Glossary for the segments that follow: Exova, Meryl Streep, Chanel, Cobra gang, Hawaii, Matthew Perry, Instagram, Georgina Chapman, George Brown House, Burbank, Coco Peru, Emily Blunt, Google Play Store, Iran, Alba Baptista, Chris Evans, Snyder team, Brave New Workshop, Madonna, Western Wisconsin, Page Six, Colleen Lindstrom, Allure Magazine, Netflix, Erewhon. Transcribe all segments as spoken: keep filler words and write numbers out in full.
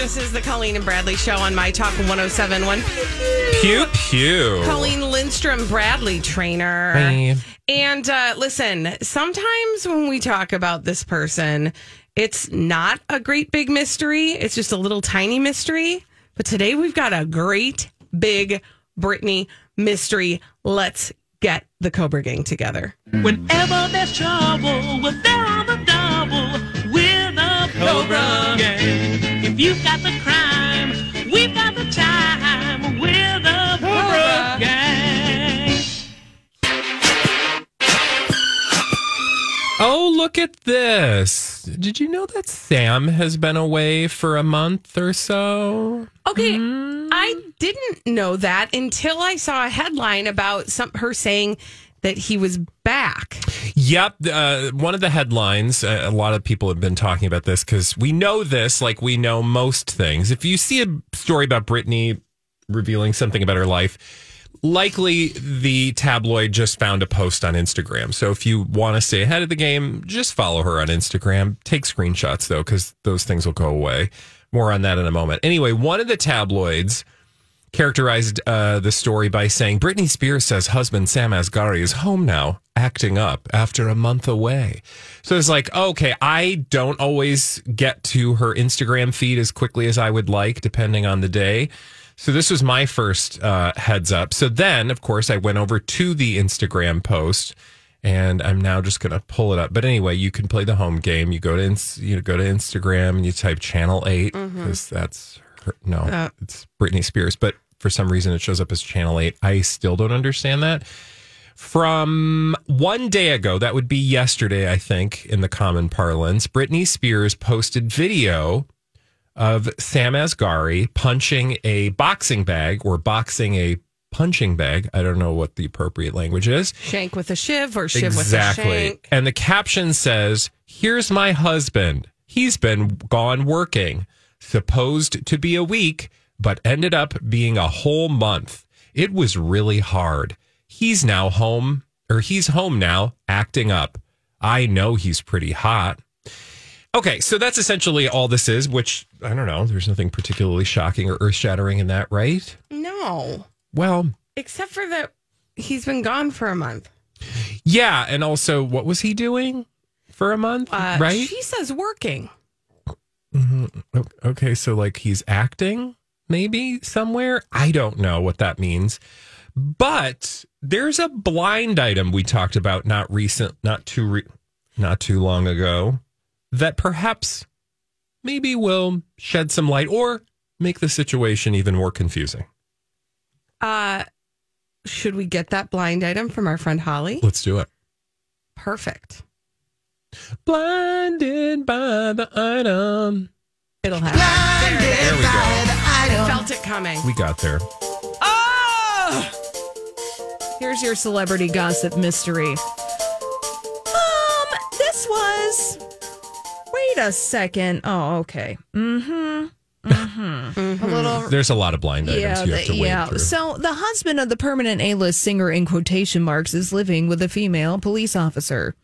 This is the Colleen and Bradley Show on My Talk one oh seven point one. Pew, pew. Pew, pew. Colleen Lindstrom, Bradley Trainer. Hey. And uh, listen, sometimes when we talk about this person, it's not a great big mystery. It's just a little tiny mystery. But today we've got a great big Britney mystery. Let's get the Cobra gang together. Whenever there's trouble, we're there on the double. We're the Cobra gang. You've got the crime, we've got the time, we're the Cobra gang. Oh, look at this. Did you know that Sam has been away for a month or so? Okay, mm. I didn't know that until I saw a headline about some her saying that he was back. Yep. Uh, one of the headlines, uh, a lot of people have been talking about this because we know this like we know most things. If you see a story about Britney revealing something about her life, likely the tabloid just found a post on Instagram. So if you want to stay ahead of the game, just follow her on Instagram. Take screenshots, though, because those things will go away. More on that in a moment. Anyway, one of the tabloids characterized uh, the story by saying, Britney Spears says husband Sam Asghari is home now, acting up after a month away. So it's like, okay, I don't always get to her Instagram feed as quickly as I would like, depending on the day. So this was my first uh, heads up. So then, of course, I went over to the Instagram post, and I'm now just going to pull it up. But anyway, you can play the home game. You go to ins- you go to Instagram, and you type Channel eight, because mm-hmm. that's... No, uh, it's Britney Spears, but for some reason it shows up as Channel eight. I still don't understand that. From one day ago, that would be yesterday, I think, in the common parlance, Britney Spears posted video of Sam Asghari punching a boxing bag or boxing a punching bag. I don't know what the appropriate language is. Shank with a shiv or shiv exactly. with a shank. And the caption says, "Here's my husband. He's been gone working. Supposed to be a week, but ended up being a whole month. It was really hard. He's now home, or he's home now, acting up. I know he's pretty hot." Okay, so that's essentially all this is, which, I don't know, there's nothing particularly shocking or earth-shattering in that, right? No. Well. Except for that he's been gone for a month. Yeah, and also, what was he doing for a month, uh, right? She says working. Mm-hmm. Okay, so like he's acting maybe somewhere. I don't know what that means, but there's a blind item we talked about not recent, not too, re- not too long ago that perhaps maybe will shed some light or make the situation even more confusing. Uh, should we get that blind item from our friend Holly? Let's do it. Perfect. Blinded by the item. It'll happen. Blinded there, there we go. By the item. I felt it coming. We got there. Oh! Here's your celebrity gossip mystery. Um, this was... Wait a second. Oh, okay. Mm-hmm. Mm-hmm. Mm-hmm. A little... There's a lot of blind items yeah, you have to wade yeah. through. So the husband of the permanent A-list singer, in quotation marks, is living with a female police officer.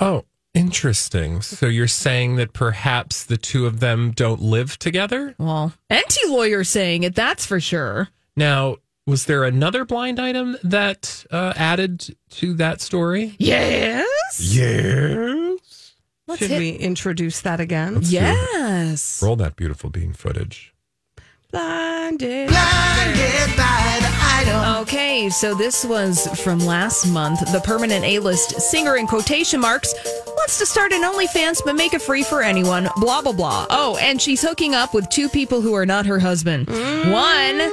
Oh. Interesting. So you're saying that perhaps the two of them don't live together? Well, anti-lawyer saying it, that's for sure. Now, was there another blind item that uh, added to that story? Yes. Yes. Let's Should hit- we introduce that again? Let's yes. Roll that beautiful bean footage. Blinded. Blinded by the idol. Okay, so this was from last month. The permanent A-list singer in quotation marks wants to start an OnlyFans but make it free for anyone. Blah, blah, blah. Oh, and she's hooking up with two people who are not her husband. Mm. One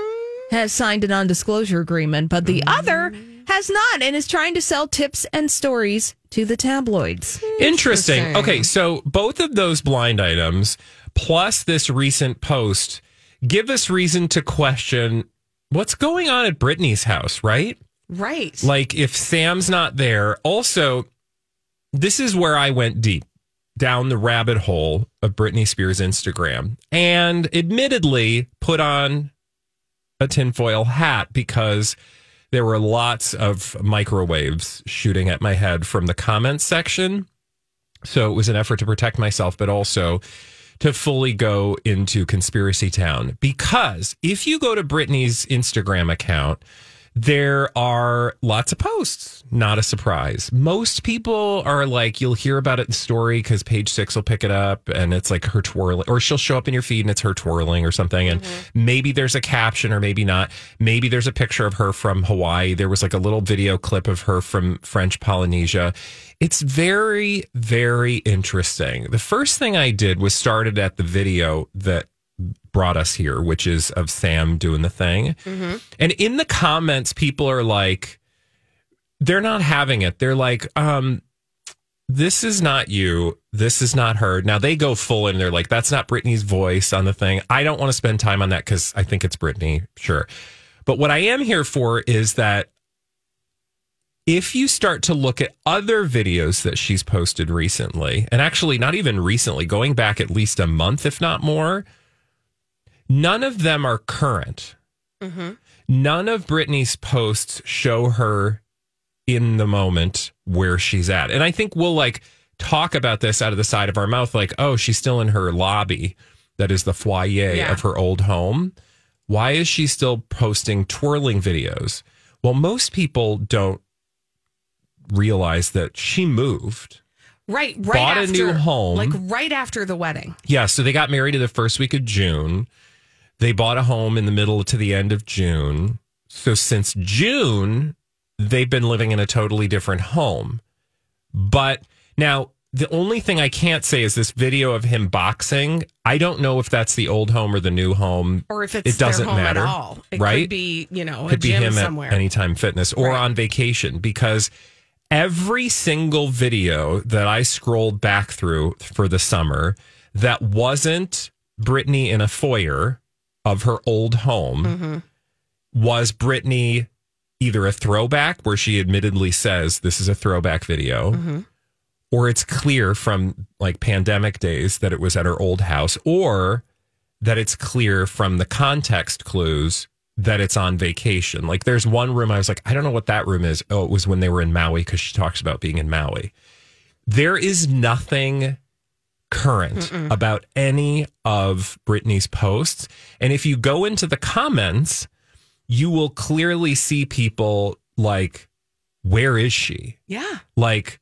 has signed a non-disclosure agreement, but the mm. other has not and is trying to sell tips and stories to the tabloids. Interesting. Interesting. Okay, so both of those blind items plus this recent post give us reason to question what's going on at Britney's house, right? Right. Like, if Sam's not there. Also, this is where I went deep down the rabbit hole of Britney Spears' Instagram and admittedly put on a tinfoil hat because there were lots of microwaves shooting at my head from the comments section. So it was an effort to protect myself, but also to fully go into conspiracy town. Because if you go to Britney's Instagram account, there are lots of posts. Not a surprise. Most people are like, you'll hear about it in the story because Page Six will pick it up and it's like her twirling, or she'll show up in your feed and it's her twirling or something. And mm-hmm. maybe there's a caption or maybe not. Maybe there's a picture of her from Hawaii. There was like a little video clip of her from French Polynesia. It's very, very interesting. The first thing I did was started at the video that brought us here, which is of Sam doing the thing. Mm-hmm. And in the comments, people are like, they're not having it. They're like, um, this is not you. This is not her. Now they go full and they're like, that's not Britney's voice on the thing. I don't want to spend time on that because I think it's Britney. Sure. But what I am here for is that if you start to look at other videos that she's posted recently, and actually not even recently, going back at least a month, if not more, none of them are current. Mm-hmm. None of Britney's posts show her in the moment where she's at. And I think we'll like talk about this out of the side of our mouth, like, oh, she's still in her lobby. That is the foyer yeah. of her old home. Why is she still posting twirling videos? Well, most people don't realize that she moved. Right, right. Bought after, a new home. Like right after the wedding. Yeah, so they got married in the first week of June. They bought a home in the middle to the end of June. So since June, they've been living in a totally different home. But now, the only thing I can't say is this video of him boxing. I don't know if that's the old home or the new home. Or if it's it doesn't their home matter, at all. It right? could be, you know, a could gym be him somewhere. At Anytime Fitness or right. on vacation. Because every single video that I scrolled back through for the summer that wasn't Britney in a foyer of her old home mm-hmm. was Britney either a throwback where she admittedly says this is a throwback video mm-hmm. or it's clear from like pandemic days that it was at her old house or that it's clear from the context clues that it's on vacation. Like there's one room I was like, I don't know what that room is. Oh, it was when they were in Maui because she talks about being in Maui. There is nothing current Mm-mm. about any of Britney's posts. And if you go into the comments, you will clearly see people like, where is she? Yeah. Like,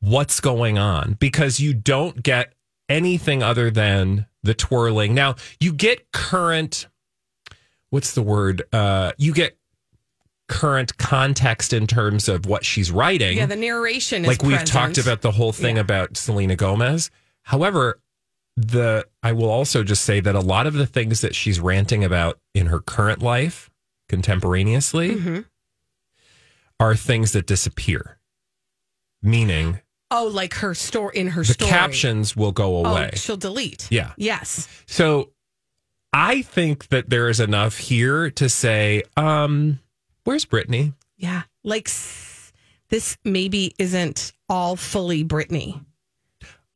what's going on? Because you don't get anything other than the twirling. Now, you get current, what's the word? Uh, you get current context in terms of what she's writing. Yeah, the narration is like present. We've talked about the whole thing yeah. about Selena Gomez. However, the I will also just say that a lot of the things that she's ranting about in her current life, contemporaneously, mm-hmm. are things that disappear. Meaning, oh, like her story in her the story. The captions will go away. Oh, she'll delete. Yeah. Yes. So I think that there is enough here to say, um, where's Britney? Yeah. Like this maybe isn't all fully Britney.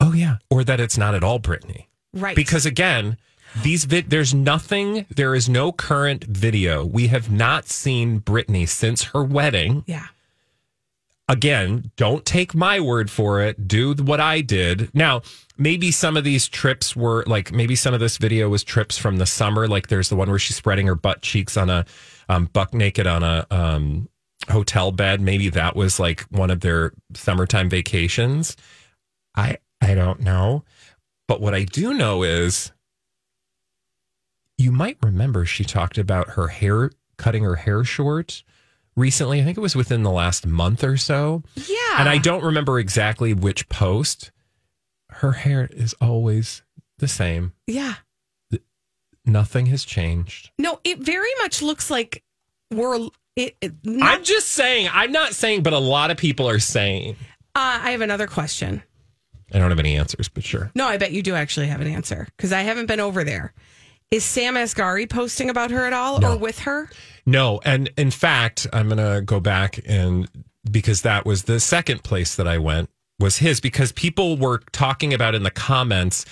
Oh, yeah. Or that it's not at all Britney. Right. Because, again, these vi- there's nothing. There is no current video. We have not seen Britney since her wedding. Yeah. Again, don't take my word for it. Do what I did. Now, maybe some of these trips were like maybe some of this video was trips from the summer. Like there's the one where she's spreading her butt cheeks on a um, buck naked on a um, hotel bed. Maybe that was like one of their summertime vacations. I I don't know. But what I do know is, you might remember she talked about her hair, cutting her hair short recently. I think it was within the last month or so. Yeah. And I don't remember exactly which post. Her hair is always the same. Yeah. Nothing has changed. No, it very much looks like we're... It, it, not, I'm just saying. I'm not saying, but a lot of people are saying. Uh, I have another question. I don't have any answers, but sure. No, I bet you do actually have an answer, because I haven't been over there. Is Sam Asghari posting about her at all no. or with her? No. And in fact, I'm going to go back, and because that was the second place that I went was his, because people were talking about in the comments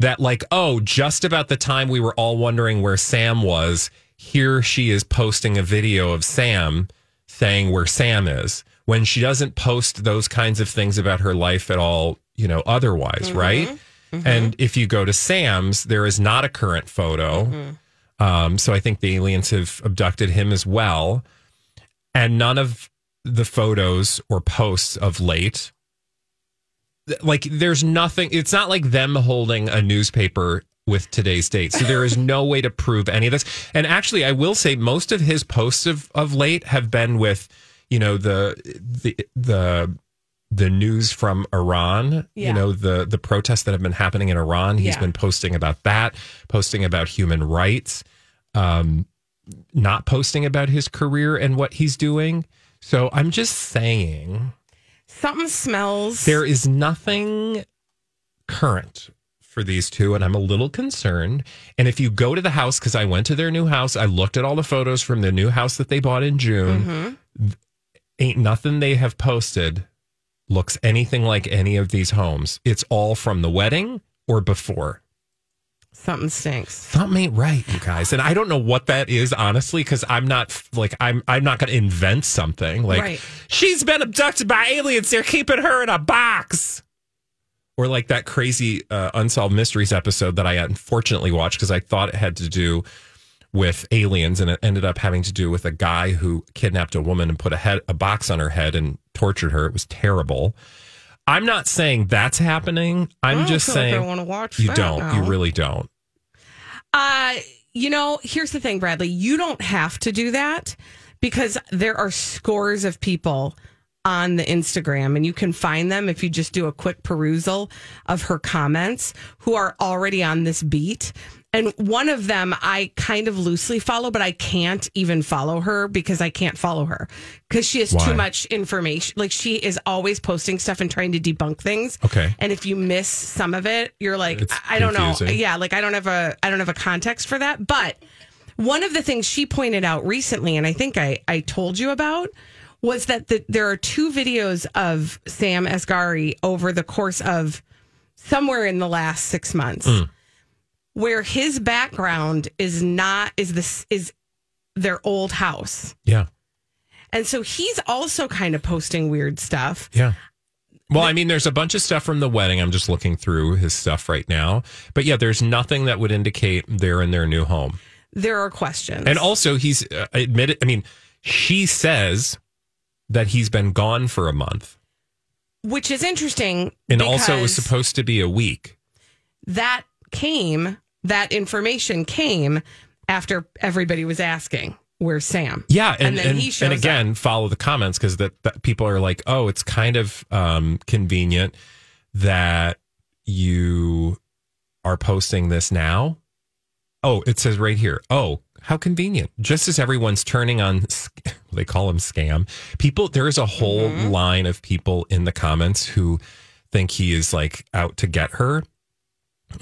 that, like, oh, just about the time we were all wondering where Sam was, here she is posting a video of Sam saying where Sam is, when she doesn't post those kinds of things about her life at all, you know, otherwise, mm-hmm. right? Mm-hmm. And if you go to Sam's, there is not a current photo. Mm-hmm. Um, so I think the aliens have abducted him as well. And none of the photos or posts of late, like, there's nothing. It's not like them holding a newspaper with today's date. So there is no way to prove any of this. And actually, I will say most of his posts of, of late have been with, you know, the the the the news from Iran, yeah. you know, the the protests that have been happening in Iran. He's yeah. been posting about that, posting about human rights, um, not posting about his career and what he's doing. So I'm just saying, something smells. There is nothing current for these two, and I'm a little concerned. And if you go to the house, because I went to their new house, I looked at all the photos from the new house that they bought in June. Mm-hmm. Ain't nothing they have posted looks anything like any of these homes. It's all from the wedding or before. Something stinks. Something ain't right, you guys. And I don't know what that is, honestly, because I'm not like I'm I'm not gonna invent something. Like right. she's been abducted by aliens, they're keeping her in a box. Or like that crazy uh, Unsolved Mysteries episode that I unfortunately watched because I thought it had to do with aliens, and it ended up having to do with a guy who kidnapped a woman and put a head, a box on her head and tortured her. It was terrible. I'm not saying that's happening. I'm I don't just feel saying like I wanna watch you that don't. Now. You really don't. Uh, you know, here's the thing, Bradley. You don't have to do that, because there are scores of people on the Instagram, and you can find them if you just do a quick perusal of her comments, who are already on this beat. And one of them I kind of loosely follow, but I can't even follow her because I can't follow her because she has Why? too much information. Like, she is always posting stuff and trying to debunk things. Okay. And if you miss some of it, you're like, it's I don't confusing. know. Yeah. Like, I don't have a, I don't have a context for that. But one of the things she pointed out recently, and I think I, I told you about, was that the, there are two videos of Sam Asghari over the course of somewhere in the last six months mm. where his background is not, is this, is their old house. Yeah. And so he's also kind of posting weird stuff. Yeah. Well, I mean, there's a bunch of stuff from the wedding. I'm just looking through his stuff right now. But yeah, there's nothing that would indicate they're in their new home. There are questions. And also he's uh, admitted, I mean, she says that he's been gone for a month. Which is interesting. And also it was supposed to be a week. That came, that information came after everybody was asking, where's Sam? Yeah. And, and then and, he shows up. And again, up. follow the comments, because that, that people are like, oh, it's kind of um, convenient that you are posting this now. Oh, it says right here. Oh, how convenient. Just as everyone's turning on, they call them scam people. There is a whole mm-hmm. line of people in the comments who think he is like out to get her.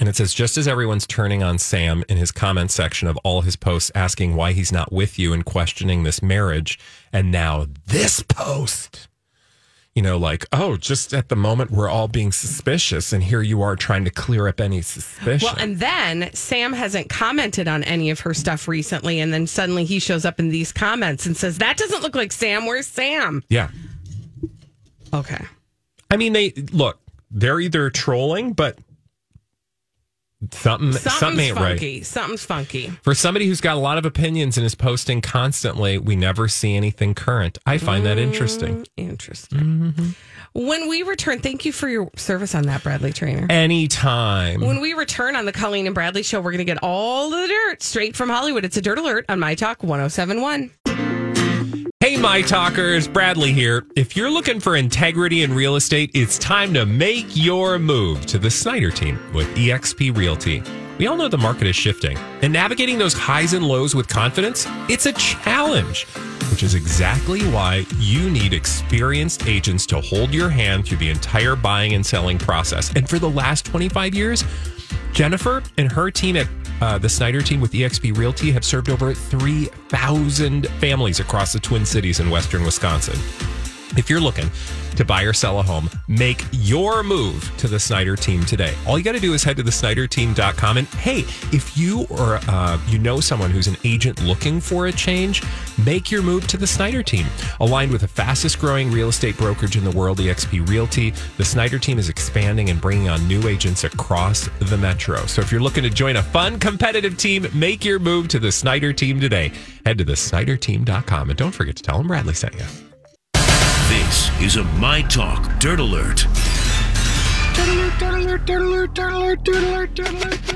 And it says, just as everyone's turning on Sam in his comment section of all his posts, asking why he's not with you and questioning this marriage. And now this post, you know, like, oh, just at the moment we're all being suspicious, and here you are trying to clear up any suspicion. Well, and then Sam hasn't commented on any of her stuff recently, and then suddenly he shows up in these comments and says, that doesn't look like Sam. Where's Sam? Yeah. Okay. I mean, they look, they're either trolling, but something, something's something ain't funky. right. Something's funky. For somebody who's got a lot of opinions and is posting constantly, we never see anything current. I find mm, that interesting. Interesting. Mm-hmm. When we return, thank you for your service on that, Bradley Trainer. Anytime. When we return on the Colleen and Bradley Show, we're going to get all the dirt straight from Hollywood. It's a Dirt Alert on My Talk one oh seven point one. Hey, My Talkers, Bradley here. If you're looking for integrity in real estate, it's time to make your move to the Snyder team with eXp Realty. We all know the market is shifting, and navigating those highs and lows with confidence, it's a challenge, which is exactly why you need experienced agents to hold your hand through the entire buying and selling process. And for the last twenty-five years, Jennifer and her team at Uh, the Snyder team with eXp Realty have served over three thousand families across the Twin Cities in western Wisconsin. If you're looking to buy or sell a home, make your move to the Snyder team today. All you got to do is head to the snyder team dot com. And hey, if you or uh, you know someone who's an agent looking for a change, make your move to the Snyder team. Aligned with the fastest growing real estate brokerage in the world, eXp Realty, the Snyder team is expanding and bringing on new agents across the metro. So if you're looking to join a fun, competitive team, make your move to the Snyder team today. Head to the snyder team dot com. And don't forget to tell them Bradley sent you. This is a My Talk Dirt Alert. Dirt Alert, Dirt Alert, Dirt Alert, Dirt Alert, Dirt Alert, Dirt Alert, Dirt Alert.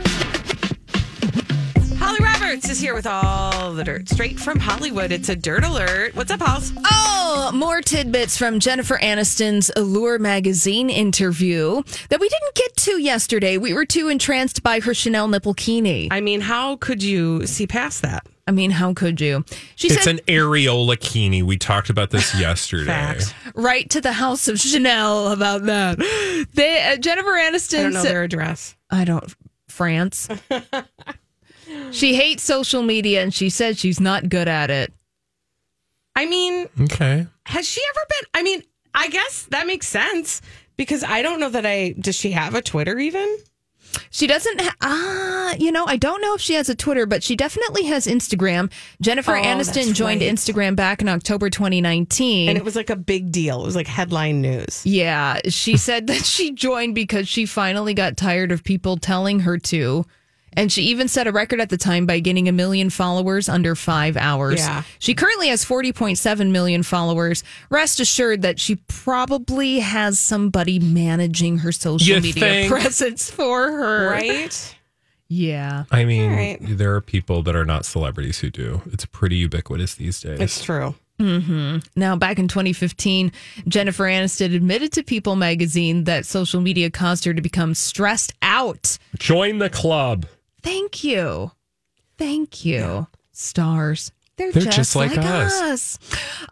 Holly Roberts is here with all the dirt straight from Hollywood. It's a Dirt Alert. What's up, Holls? Oh, more tidbits from Jennifer Aniston's Allure magazine interview that we didn't get to yesterday. We were too entranced by her Chanel nipple bikini. I mean, how could you see past that? I mean, how could you? She it's said, an areola bikini. We talked about this yesterday. Fact. Right to the house of Chanel about that. They, uh, Jennifer Aniston. I don't know their address. I don't. France. She hates social media, and she said she's not good at it. I mean, okay. Has she ever been? I mean, I guess that makes sense because I don't know that I. Does she have a Twitter even? She doesn't, ah, ha- uh, you know, I don't know if she has a Twitter, but she definitely has Instagram. Jennifer oh, Aniston joined right. Instagram back in October twenty nineteen. And it was like a big deal. It was like headline news. Yeah. She said that she joined because she finally got tired of people telling her to. And she even set a record at the time by getting a million followers under five hours. Yeah. She currently has forty point seven million followers. Rest assured that she probably has somebody managing her social you media think? presence for her. Right? Yeah. I mean, right. There are people that are not celebrities who do. It's pretty ubiquitous these days. It's true. Mm-hmm. Now, back in twenty fifteen, Jennifer Aniston admitted to People magazine that social media caused her to become stressed out. Join the club. Thank you. Thank you. Yeah. Stars. They're, They're just, just like, like us. us.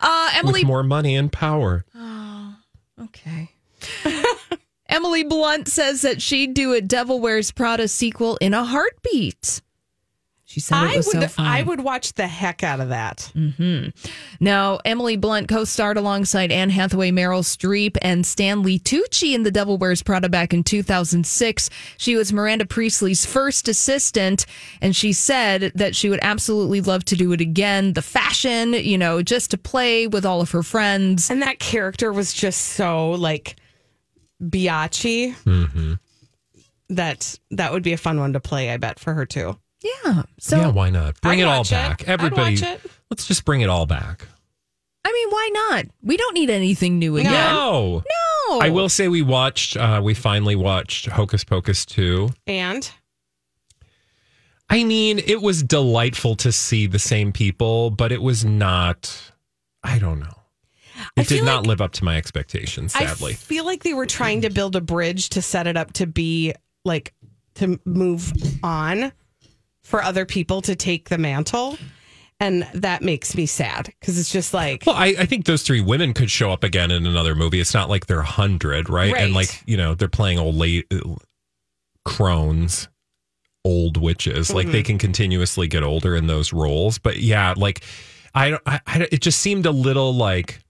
Uh, Emily, with more money and power. Oh, okay. Emily Blunt says that she'd do a Devil Wears Prada sequel in a heartbeat. She said it was I would, so fun. I would watch the heck out of that. Mm-hmm. Now, Emily Blunt co-starred alongside Anne Hathaway, Meryl Streep, and Stanley Tucci in The Devil Wears Prada back in two thousand six. She was Miranda Priestley's first assistant, and she said that she would absolutely love to do it again. The fashion, you know, just to play with all of her friends. And that character was just so, like, biatchy. Mm-hmm. That, that would be a fun one to play, I bet, for her, too. Yeah. So yeah, why not? Bring I'd it all back. It. Everybody, it. Let's just bring it all back. I mean, why not? We don't need anything new again. No. No. I will say we watched, uh, we finally watched Hocus Pocus two. And? I mean, it was delightful to see the same people, but it was not, I don't know. It did not like, live up to my expectations, sadly. I feel like they were trying to build a bridge to set it up to be, like, to move on. For other people to take the mantle. And that makes me sad because it's just like. Well, I, I think those three women could show up again in another movie. It's not like they're a hundred, right? right? And like, you know, they're playing old late crones, old witches. Mm-hmm. Like they can continuously get older in those roles. But yeah, like I don't, I, I, it just seemed a little like,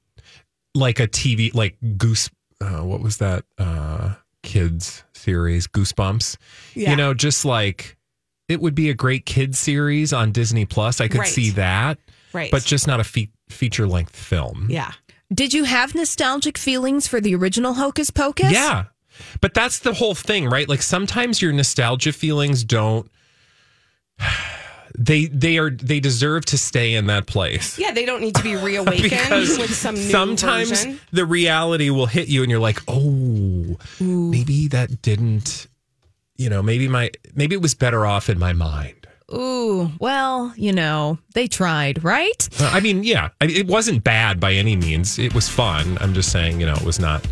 like a T V, like Goose. Uh, what was that uh, kids series? Goosebumps. Yeah. You know, just like. It would be a great kids series on Disney Plus. I could right. see that, right? But just not a fe- feature length film. Yeah. Did you have nostalgic feelings for the original Hocus Pocus? Yeah, but that's the whole thing, right? Like sometimes your nostalgia feelings don't. They they are they deserve to stay in that place. Yeah, they don't need to be reawakened with some new sometimes version. The reality will hit you and you're like, oh, ooh, maybe that didn't, you know, maybe my maybe it was better off in my mind. Ooh, well, you know, they tried, right? Uh, I mean, yeah, I, it wasn't bad by any means. It was fun. I'm just saying, you know, it was not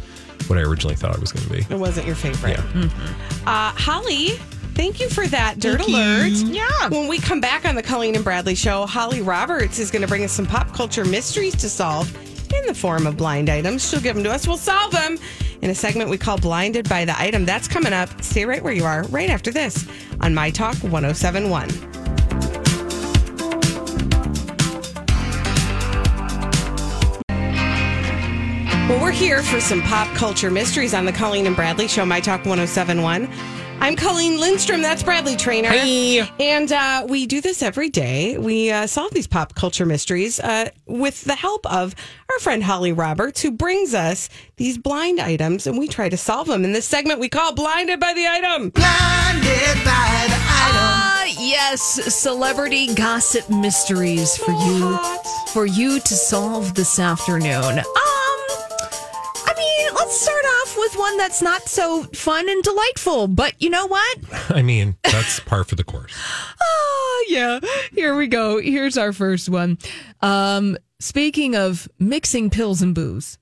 what I originally thought it was going to be. It wasn't your favorite. Yeah. Mm-hmm. Uh, Holly, thank you for that Dirt Thank Alert. You. Yeah. When we come back on the Colleen and Bradley Show, Holly Roberts is going to bring us some pop culture mysteries to solve in the form of blind items. She'll give them to us. We'll solve them in a segment we call Blinded by the Item. That's coming up. Stay right where you are right after this on My Talk one oh seven point one. Well, we're here for some pop culture mysteries on the Colleen and Bradley Show, My Talk one oh seven point one. I'm Colleen Lindstrom. That's Bradley Trainer. Hey. And uh, we do this every day. We uh, solve these pop culture mysteries uh, with the help of our friend Holly Roberts, who brings us these blind items, and we try to solve them in this segment we call Blinded by the Item. Blinded by the Item. Uh- Yes, celebrity gossip mysteries for you, for you to solve this afternoon. Um, I mean, let's start off with one that's not so fun and delightful, but you know what? I mean, that's par for the course. Oh, yeah. Here we go. Here's our first one. Um, speaking of mixing pills and booze.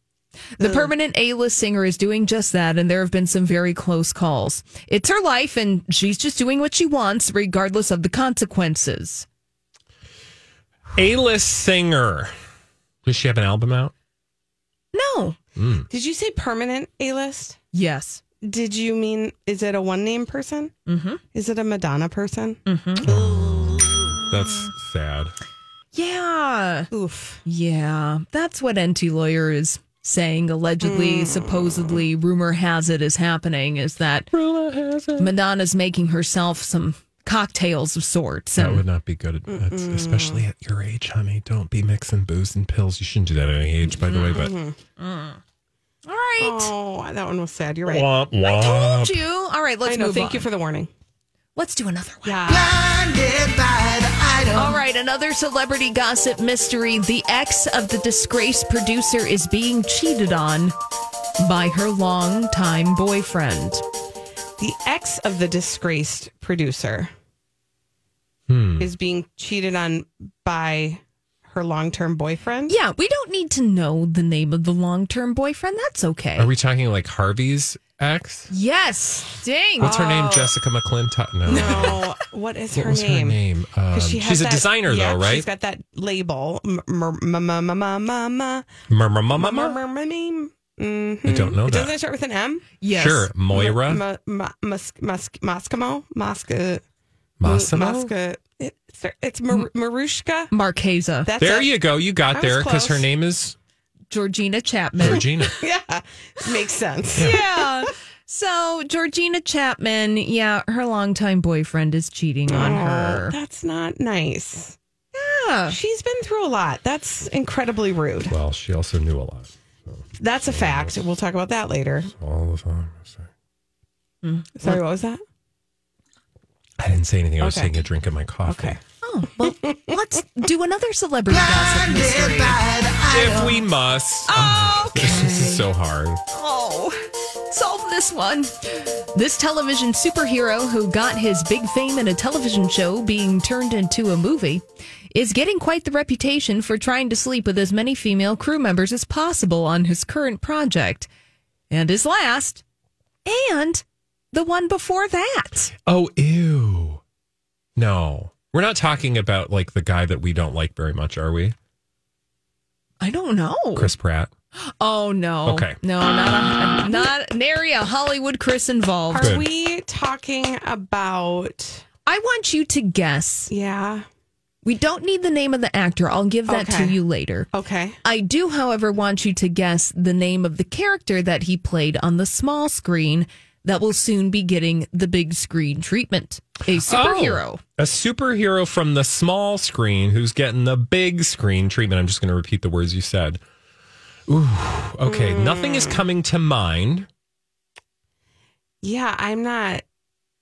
The permanent A-list singer is doing just that, and there have been some very close calls. It's her life, and she's just doing what she wants, regardless of the consequences. A-list singer. Does she have an album out? No. Mm. Did you say permanent A-list? Yes. Did you mean, is it a one-name person? Mm-hmm. Is it a Madonna person? Mm-hmm. Oh, that's sad. Yeah. Oof. Yeah. That's what N T Lawyer is saying, allegedly, mm. supposedly, rumor has it is happening, is that Madonna's making herself some cocktails of sorts. That would not be good, at, especially at your age, honey. Don't be mixing booze and pills. You shouldn't do that at any age, by the way. But mm-hmm. All right. Oh, that one was sad. You're right. Womp, womp. I told you. All right, let's I know, move thank on. Thank you for the warning. Let's do another one. Yeah. Blinded by the item. All right, another celebrity gossip mystery. The ex of the disgraced producer is being cheated on by her longtime boyfriend. The ex of the disgraced producer hmm. is being cheated on by her long-term boyfriend? Yeah, we don't need to know the name of the long-term boyfriend. That's okay. Are we talking like Harvey's ex? Yes. Dang. What's her oh. name? Jessica McClintock? No. No. What is what her, was name? her name? Um, she she's that, a designer, yeah, though, right? She's got that label. I don't know that. Doesn't it start with an M? Yes. Sure. Moira. Moskimo. Mosca. Mosca. It's Marushka. Marquesa. There you go. You got there because her name is Georgina Chapman. Georgina. Yeah. Makes sense. Yeah. So, Georgina Chapman, yeah, her longtime boyfriend is cheating on oh, her. That's not nice. Yeah. She's been through a lot. That's incredibly rude. Well, she also knew a lot. So. That's a fact. We'll talk about that later. All the time. Mm. Sorry, what was that? I didn't say anything. I was okay. taking a drink of my coffee. Okay. Oh, well, let's do another celebrity gossip mystery. If we must. Oh, okay. This is so hard. Oh, solve this one. This television superhero who got his big fame in a television show being turned into a movie is getting quite the reputation for trying to sleep with as many female crew members as possible on his current project. And his last. And the one before that. Oh, ew. No. We're not talking about, like, the guy that we don't like very much, are we? I don't know. Chris Pratt. Oh, no. Okay. No, not, not nary a Hollywood Chris involved. Are Good. we talking about... I want you to guess. Yeah. We don't need the name of the actor. I'll give that okay. to you later. Okay. I do, however, want you to guess the name of the character that he played on the small screen that will soon be getting the big screen treatment. A superhero. Oh, a superhero from the small screen who's getting the big screen treatment. I'm just going to repeat the words you said. Ooh, okay. Mm. Nothing is coming to mind. Yeah, I'm not.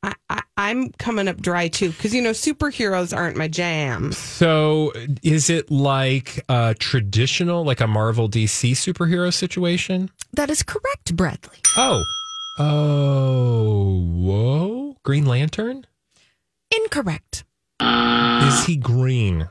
I, I, I'm coming up dry, too, because, you know, superheroes aren't my jam. So is it like a traditional, like a Marvel D C superhero situation? That is correct, Bradley. Oh. Oh. Whoa. Green Lantern? Incorrect. Is he green?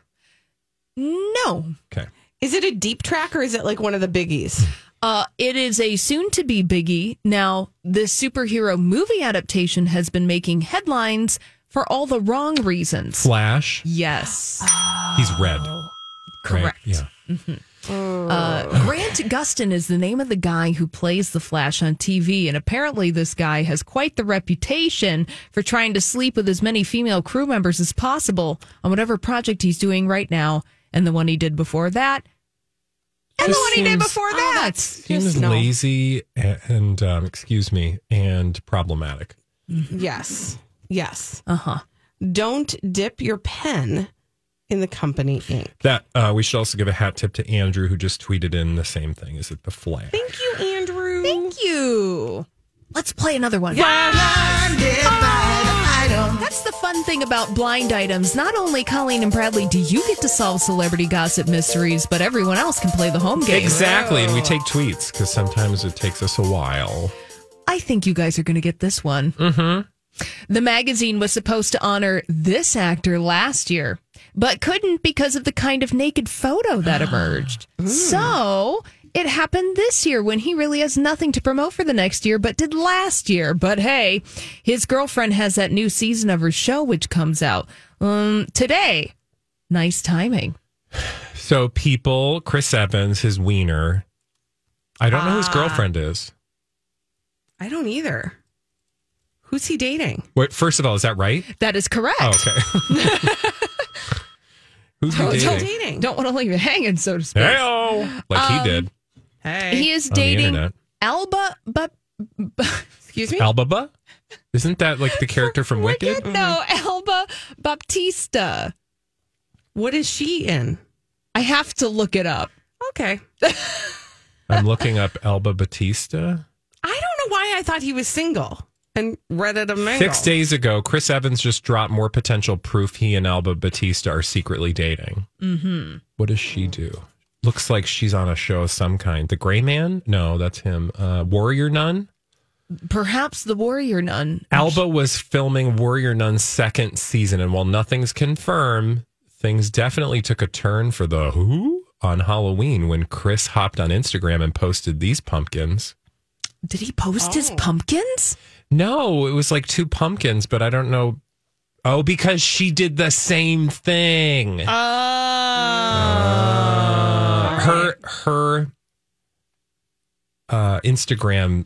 No. Okay. Is it a deep track or is it like one of the biggies? Uh, it is a soon-to-be biggie. Now, this superhero movie adaptation has been making headlines for all the wrong reasons. Flash? Yes. Oh. He's red. Correct. Right? Yeah. Mm-hmm. Oh. Uh, Grant Gustin is the name of the guy who plays the Flash on T V, and apparently this guy has quite the reputation for trying to sleep with as many female crew members as possible on whatever project he's doing right now, and the one he did before that. And just the one seems, he did before that. Oh, that seems no. lazy and, and um, excuse me, and problematic. Yes. Yes. Uh-huh. Don't dip your pen in the company ink. That, uh, we should also give a hat tip to Andrew, who just tweeted in the same thing. Is it the Flash? Thank you, Andrew. Thank you. Let's play another one. Yes. That's the fun thing about blind items. Not only, Colleen and Bradley, do you get to solve celebrity gossip mysteries, but everyone else can play the home game. Exactly, oh. And we take tweets, because sometimes it takes us a while. I think you guys are going to get this one. Mm-hmm. The magazine was supposed to honor this actor last year, but couldn't because of the kind of naked photo that emerged. Ooh. So... it happened this year when he really has nothing to promote for the next year, but did last year. But hey, his girlfriend has that new season of her show, which comes out um, today. Nice timing. So people, Chris Evans, his wiener. I don't uh, know who his girlfriend is. I don't either. Who's he dating? Wait, first of all, is that right? That is correct. Oh, okay. Who's he dating? dating? Don't want to leave it hanging, so to speak. Hey-o. Like um, he did. Hey. He is dating Alba Ba B- excuse me? Alba Ba? Isn't that like the character from Wicked? Wicked? No, mm-hmm. Alba Baptista. What is she in? I have to look it up. Okay. I'm looking up Alba Batista. I don't know why I thought he was single and read it a mingle. Six days ago, Chris Evans just dropped more potential proof he and Alba Batista are secretly dating. Mm-hmm. What does she do? Looks like she's on a show of some kind. The Gray Man? No, that's him. Uh, Warrior Nun? Perhaps the Warrior Nun. Alba was filming Warrior Nun's second season, and while nothing's confirmed, things definitely took a turn for the who on Halloween when Chris hopped on Instagram and posted these pumpkins. Did he post oh. his pumpkins? No, it was like two pumpkins, but I don't know. Oh, because she did the same thing. Oh. Uh, her her uh, Instagram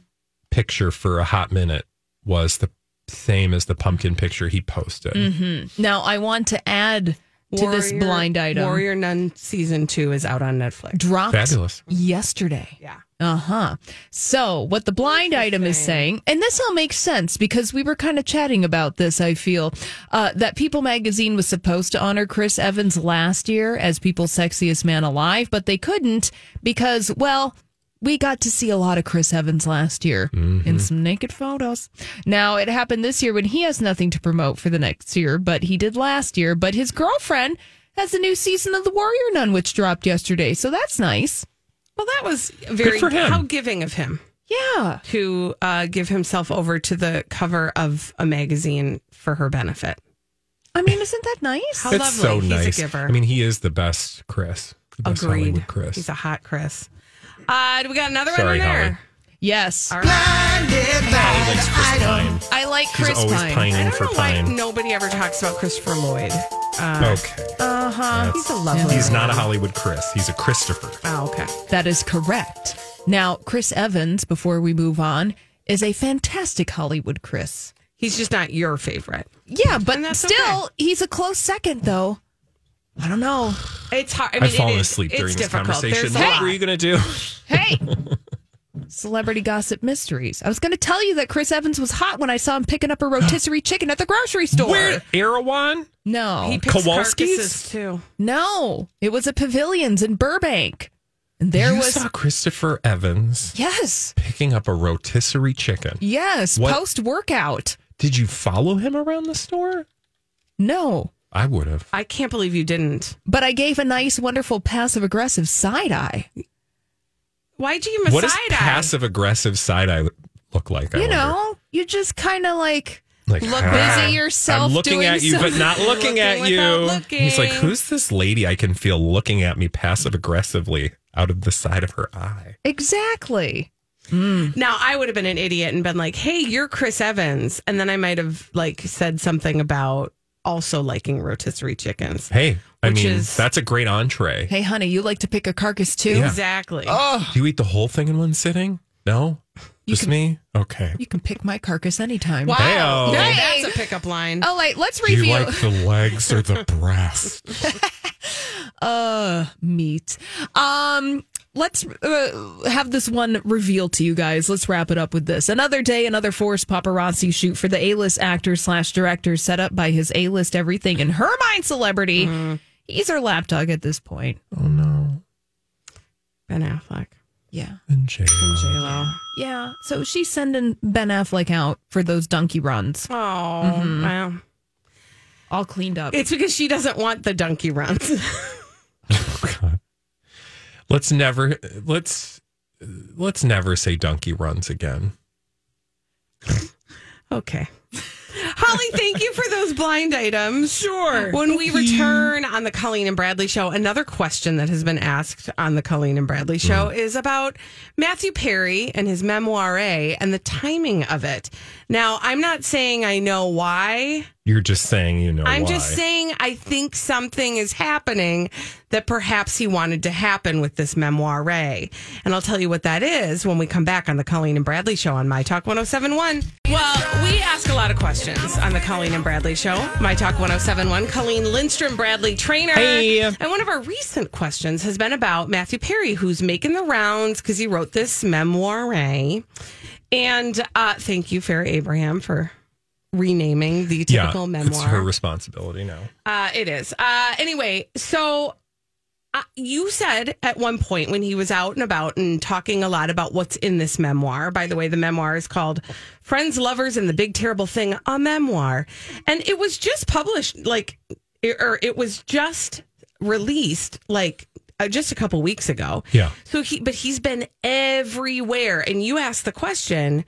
picture for a hot minute was the same as the pumpkin picture he posted. Mm-hmm. Now, I want to add to Warrior, this blind item. Warrior Nun Season two is out on Netflix. Dropped Fabulous. yesterday. Yeah. Uh-huh. So what the blind item is saying, and this all makes sense because we were kind of chatting about this, I feel, uh, that People magazine was supposed to honor Chris Evans last year as People's Sexiest Man Alive, but they couldn't because, well, we got to see a lot of Chris Evans last year mm-hmm. in some naked photos. Now, it happened this year when he has nothing to promote for the next year, but he did last year. But his girlfriend has a new season of The Warrior Nun, which dropped yesterday. So that's nice. Well, that was very how giving of him. Yeah. To uh, give himself over to the cover of a magazine for her benefit. I mean, isn't that nice? How it's lovely. So He's nice. a giver. I mean, he is the best Chris. The best Agreed. Chris. He's a hot Chris. Uh, do we got another Sorry, one in there? Holly. Yes. Right. I, I like Chris She's always Pine. Pining I don't for know Pine. Why nobody ever talks about Christopher Lloyd. Uh, okay. Uh huh. He's a lovely. He's not a Hollywood Chris. He's a Christopher. Oh, okay. That is correct. Now, Chris Evans, before we move on, is a fantastic Hollywood Chris. He's just not your favorite. Yeah, but still, okay. He's a close second, though. I don't know. It's hard. I mean, I've fallen asleep during this conversation. What were you going to do? Hey. Celebrity gossip mysteries. I was going to tell you that Chris Evans was hot when I saw him picking up a rotisserie chicken at the grocery store. Where? Erewhon? No. He picks Kowalski's? Carcasses, too. No. It was at Pavilions in Burbank. There you was saw Christopher Evans. Yes. Picking up a rotisserie chicken. Yes. What, post-workout. Did you follow him around the store? No. I would have. I can't believe you didn't. But I gave a nice, wonderful, passive-aggressive side-eye. Why'd you give him a what side-eye? What does passive-aggressive side-eye look like? I you wonder? Know, you just kind of like... Like, look ah, busy yourself. I'm looking doing at you, but not looking, looking at you. Looking. He's like, who's this lady I can feel looking at me passive aggressively out of the side of her eye? Exactly. Mm. Now, I would have been an idiot and been like, hey, you're Chris Evans. And then I might have like said something about also liking rotisserie chickens. Hey, I mean, is, that's a great entree. Hey, honey, you like to pick a carcass too? Yeah. Exactly. Oh. Do you eat the whole thing in one sitting? No. You Just can, me? Okay. You can pick my carcass anytime. Wow. Hey-o. Hey. That's a pickup line. Oh, wait. Let's review. Do you like the legs or the breast? uh, meat. Um, let's uh, have this one revealed to you guys. Let's wrap it up with this. Another day, another forced paparazzi shoot for the A-list actor slash director set up by his A-list everything and her mind celebrity. Mm. He's her lapdog at this point. Oh, no. Ben Affleck. Yeah. And J-Lo. Yeah. So she's sending Ben Affleck out for those donkey runs. Oh, mm-hmm. Wow. All cleaned up. It's because she doesn't want the donkey runs. Oh, God. Let's never, let's, let's never say donkey runs again. Okay. Holly, thank you for those blind items. Sure. When we return on the Colleen and Bradley Show, another question that has been asked on the Colleen and Bradley Show mm. is about Matthew Perry and his memoiré and the timing of it. Now, I'm not saying I know why. You're just saying you know I'm why. Just saying I think something is happening that perhaps he wanted to happen with this memoiré. And I'll tell you what that is when we come back on the Colleen and Bradley Show on My Talk one oh seven point one. Well, we ask a lot of questions on the Colleen and Bradley Show. My Talk one oh seven point one, Colleen Lindstrom, Bradley Trainer. Hey. And one of our recent questions has been about Matthew Perry, who's making the rounds because he wrote this memoiré. And uh, thank you, Farrah Abraham, for... renaming the typical yeah, memoir. It's her responsibility now. Uh, it is. Uh, anyway, so uh, you said at one point when he was out and about and talking a lot about what's in this memoir. By the way, the memoir is called Friends, Lovers, and the Big Terrible Thing, a Memoir. And it was just published, like, it, or it was just released, like, Uh, just a couple weeks ago. Yeah. So he, but he's been everywhere. And you asked the question,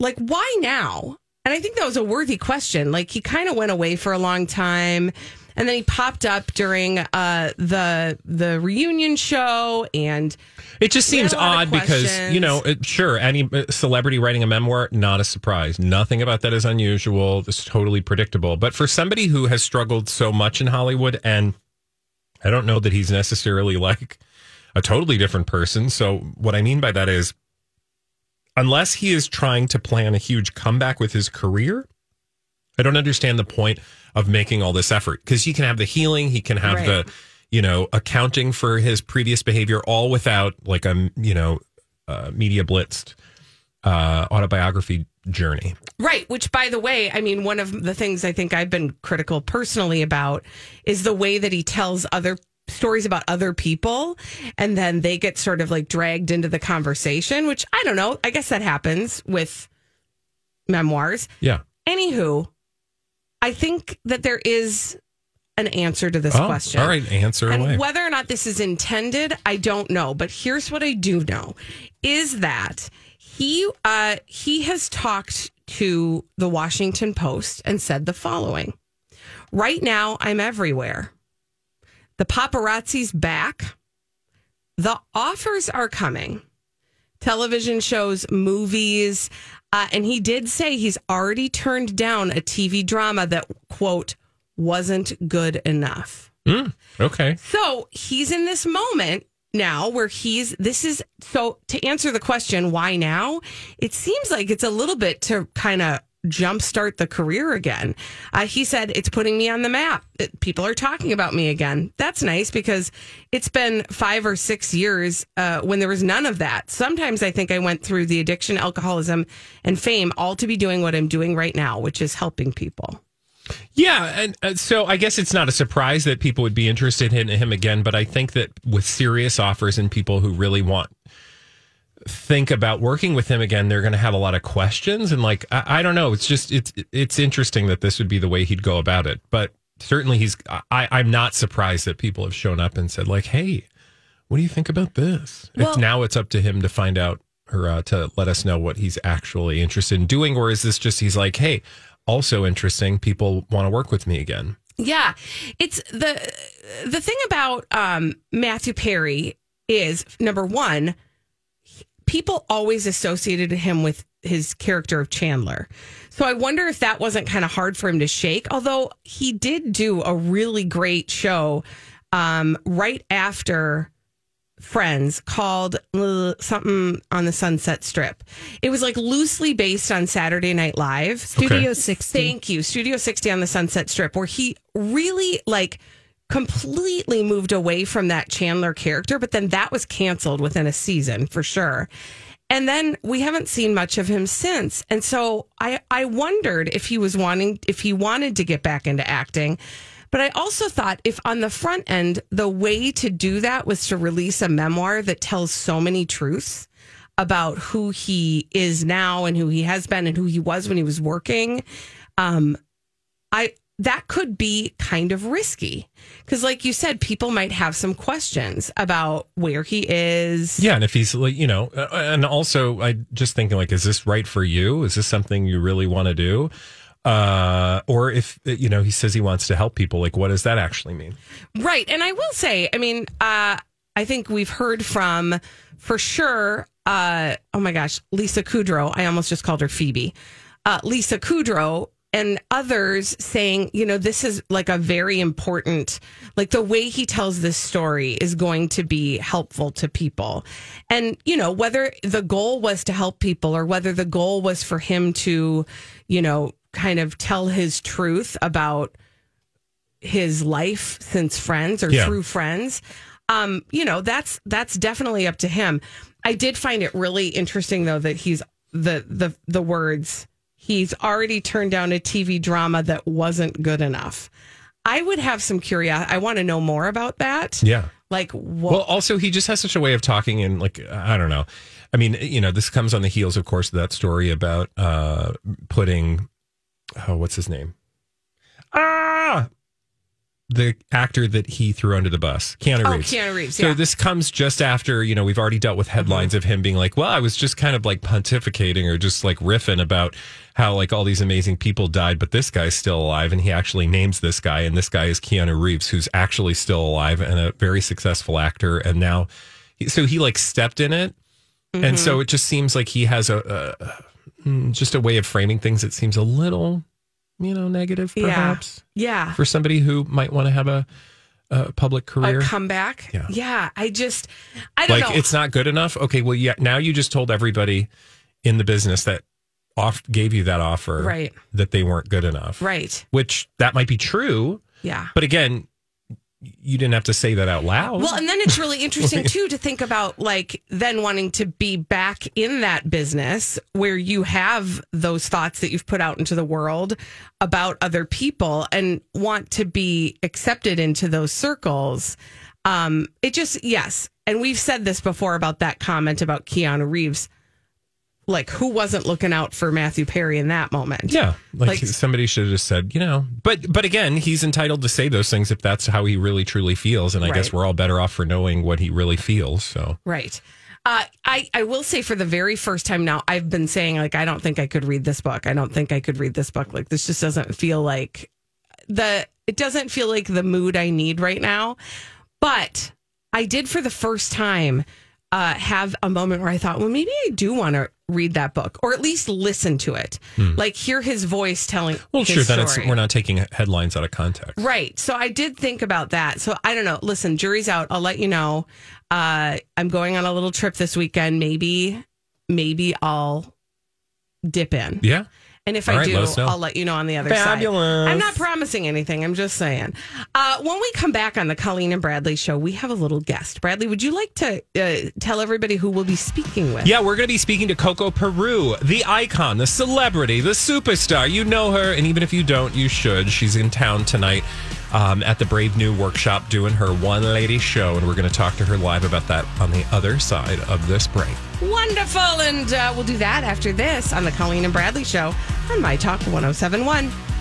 like, why now? And I think that was a worthy question. Like, he kind of went away for a long time, and then he popped up during uh, the the reunion show, and it just seems odd because, you know, it, sure, any celebrity writing a memoir, not a surprise. Nothing about that is unusual. It's totally predictable. But for somebody who has struggled so much in Hollywood, and I don't know that he's necessarily like a totally different person. So what I mean by that is, unless he is trying to plan a huge comeback with his career, I don't understand the point of making all this effort. Because he can have the healing, he can have right. the, you know, accounting for his previous behavior, all without like a, you know, uh, media blitzed uh, autobiography journey. Right. Which, by the way, I mean, one of the things I think I've been critical personally about is the way that he tells other stories about other people, and then they get sort of like dragged into the conversation, which I don't know. I guess that happens with memoirs. Yeah. Anywho, I think that there is an answer to this oh, question. All right, answer and away. Whether or not this is intended, I don't know. But here's what I do know is that he uh, he has talked to the Washington Post and said the following. Right now, I'm everywhere. The paparazzi's back. The offers are coming. Television shows, movies. Uh, and he did say he's already turned down a T V drama that, quote, wasn't good enough. Mm, okay. So he's in this moment now where he's, this is, so to answer the question, why now? It seems like it's a little bit to kind of jumpstart the career again. Uh, he said, it's putting me on the map. It, people are talking about me again. That's nice because it's been five or six years uh, when there was none of that. Sometimes I think I went through the addiction, alcoholism, and fame all to be doing what I'm doing right now, which is helping people. Yeah, and uh, so I guess it's not a surprise that people would be interested in him again, but I think that with serious offers and people who really want think about working with him again, they're going to have a lot of questions. And like, I, I don't know, it's just, it's it's interesting that this would be the way he'd go about it. But certainly he's, I, I'm not surprised that people have shown up and said like, hey, what do you think about this? Well, it's, now it's up to him to find out or uh, to let us know what he's actually interested in doing. Or is this just, he's like, hey, also interesting, people want to work with me again. Yeah. It's the, the thing about um, Matthew Perry is, number one, people always associated him with his character of Chandler. So I wonder if that wasn't kind of hard for him to shake, although he did do a really great show um, right after Friends called uh, something on the Sunset Strip. It was like loosely based on Saturday Night Live. Studio okay. sixty. Thank you. Studio sixty on the Sunset Strip, where he really like completely moved away from that Chandler character, but then that was canceled within a season for sure. And then we haven't seen much of him since. And so I, I wondered if he was wanting, if he wanted to get back into acting. But I also thought if on the front end, the way to do that was to release a memoir that tells so many truths about who he is now and who he has been and who he was when he was working. Um, I, that could be kind of risky because like you said, people might have some questions about where he is. Yeah. And if he's like, you know, and also I just thinking like, is this right for you? Is this something you really want to do? Uh, or if, you know, he says he wants to help people, like, what does that actually mean? Right. And I will say, I mean, uh, I think we've heard from for sure. Uh, oh my gosh, Lisa Kudrow. I almost just called her Phoebe, uh, Lisa Kudrow. And others saying, you know, this is like a very important, like the way he tells this story is going to be helpful to people. And, you know, whether the goal was to help people or whether the goal was for him to, you know, kind of tell his truth about his life since Friends or yeah. through Friends, um, you know, that's that's definitely up to him. I did find it really interesting, though, that he's the the the words. He's already turned down a T V drama that wasn't good enough. I would have some curiosity. I want to know more about that. Yeah. Like, what? Well, also, he just has such a way of talking and like, I don't know. I mean, you know, this comes on the heels, of course, of that story about uh, putting, oh, what's his name? Ah, the actor that he threw under the bus, Keanu Reeves. Oh, Keanu Reeves, yeah. So this comes just after, you know, we've already dealt with headlines mm-hmm. of him being like, well, I was just kind of like pontificating or just like riffing about how like all these amazing people died, but this guy's still alive. And he actually names this guy. And this guy is Keanu Reeves, who's actually still alive and a very successful actor. And now, he, so he like stepped in it. Mm-hmm. And so it just seems like he has a, a just a way of framing things that seems a little... you know, negative, perhaps. Yeah. yeah. For somebody who might want to have a, a public career. A comeback. Yeah. yeah. I just, I don't like, know. Like, it's not good enough. Okay. Well, yeah. Now you just told everybody in the business that off gave you that offer right. that they weren't good enough. Right. Which that might be true. Yeah. But again, you didn't have to say that out loud. Well, and then it's really interesting too, to think about like then wanting to be back in that business where you have those thoughts that you've put out into the world about other people and want to be accepted into those circles. Um, it just, yes. And we've said this before about that comment about Keanu Reeves, like who wasn't looking out for Matthew Perry in that moment? Yeah. Like, like somebody should have just said, you know, but, but again, he's entitled to say those things if that's how he really truly feels. And I right. guess we're all better off for knowing what he really feels. So, right. Uh, I, I will say for the very first time now, I've been saying like, I don't think I could read this book. I don't think I could read this book. Like this just doesn't feel like the, it doesn't feel like the mood I need right now, but I did for the first time Uh, have a moment where I thought, well, maybe I do want to read that book or at least listen to it, hmm. like hear his voice telling. Well, his sure, then it's, we're not taking headlines out of context. Right. So I did think about that. So I don't know. Listen, jury's out. I'll let you know. Uh, I'm going on a little trip this weekend. Maybe, maybe I'll dip in. Yeah. And if All I right, do, let I'll let you know on the other Fabulous. side. I'm not promising anything. I'm just saying. Uh, when we come back on the Colleen and Bradley show, we have a little guest. Bradley, would you like to uh, tell everybody who we'll be speaking with? Yeah, we're going to be speaking to Coco Peru, the icon, the celebrity, the superstar. You know her. And even if you don't, you should. She's in town tonight um, at the Brave New Workshop doing her One Lady show. And we're going to talk to her live about that on the other side of this break. Wonderful. And uh, we'll do that after this on the Colleen and Bradley show on My Talk one oh seven point one.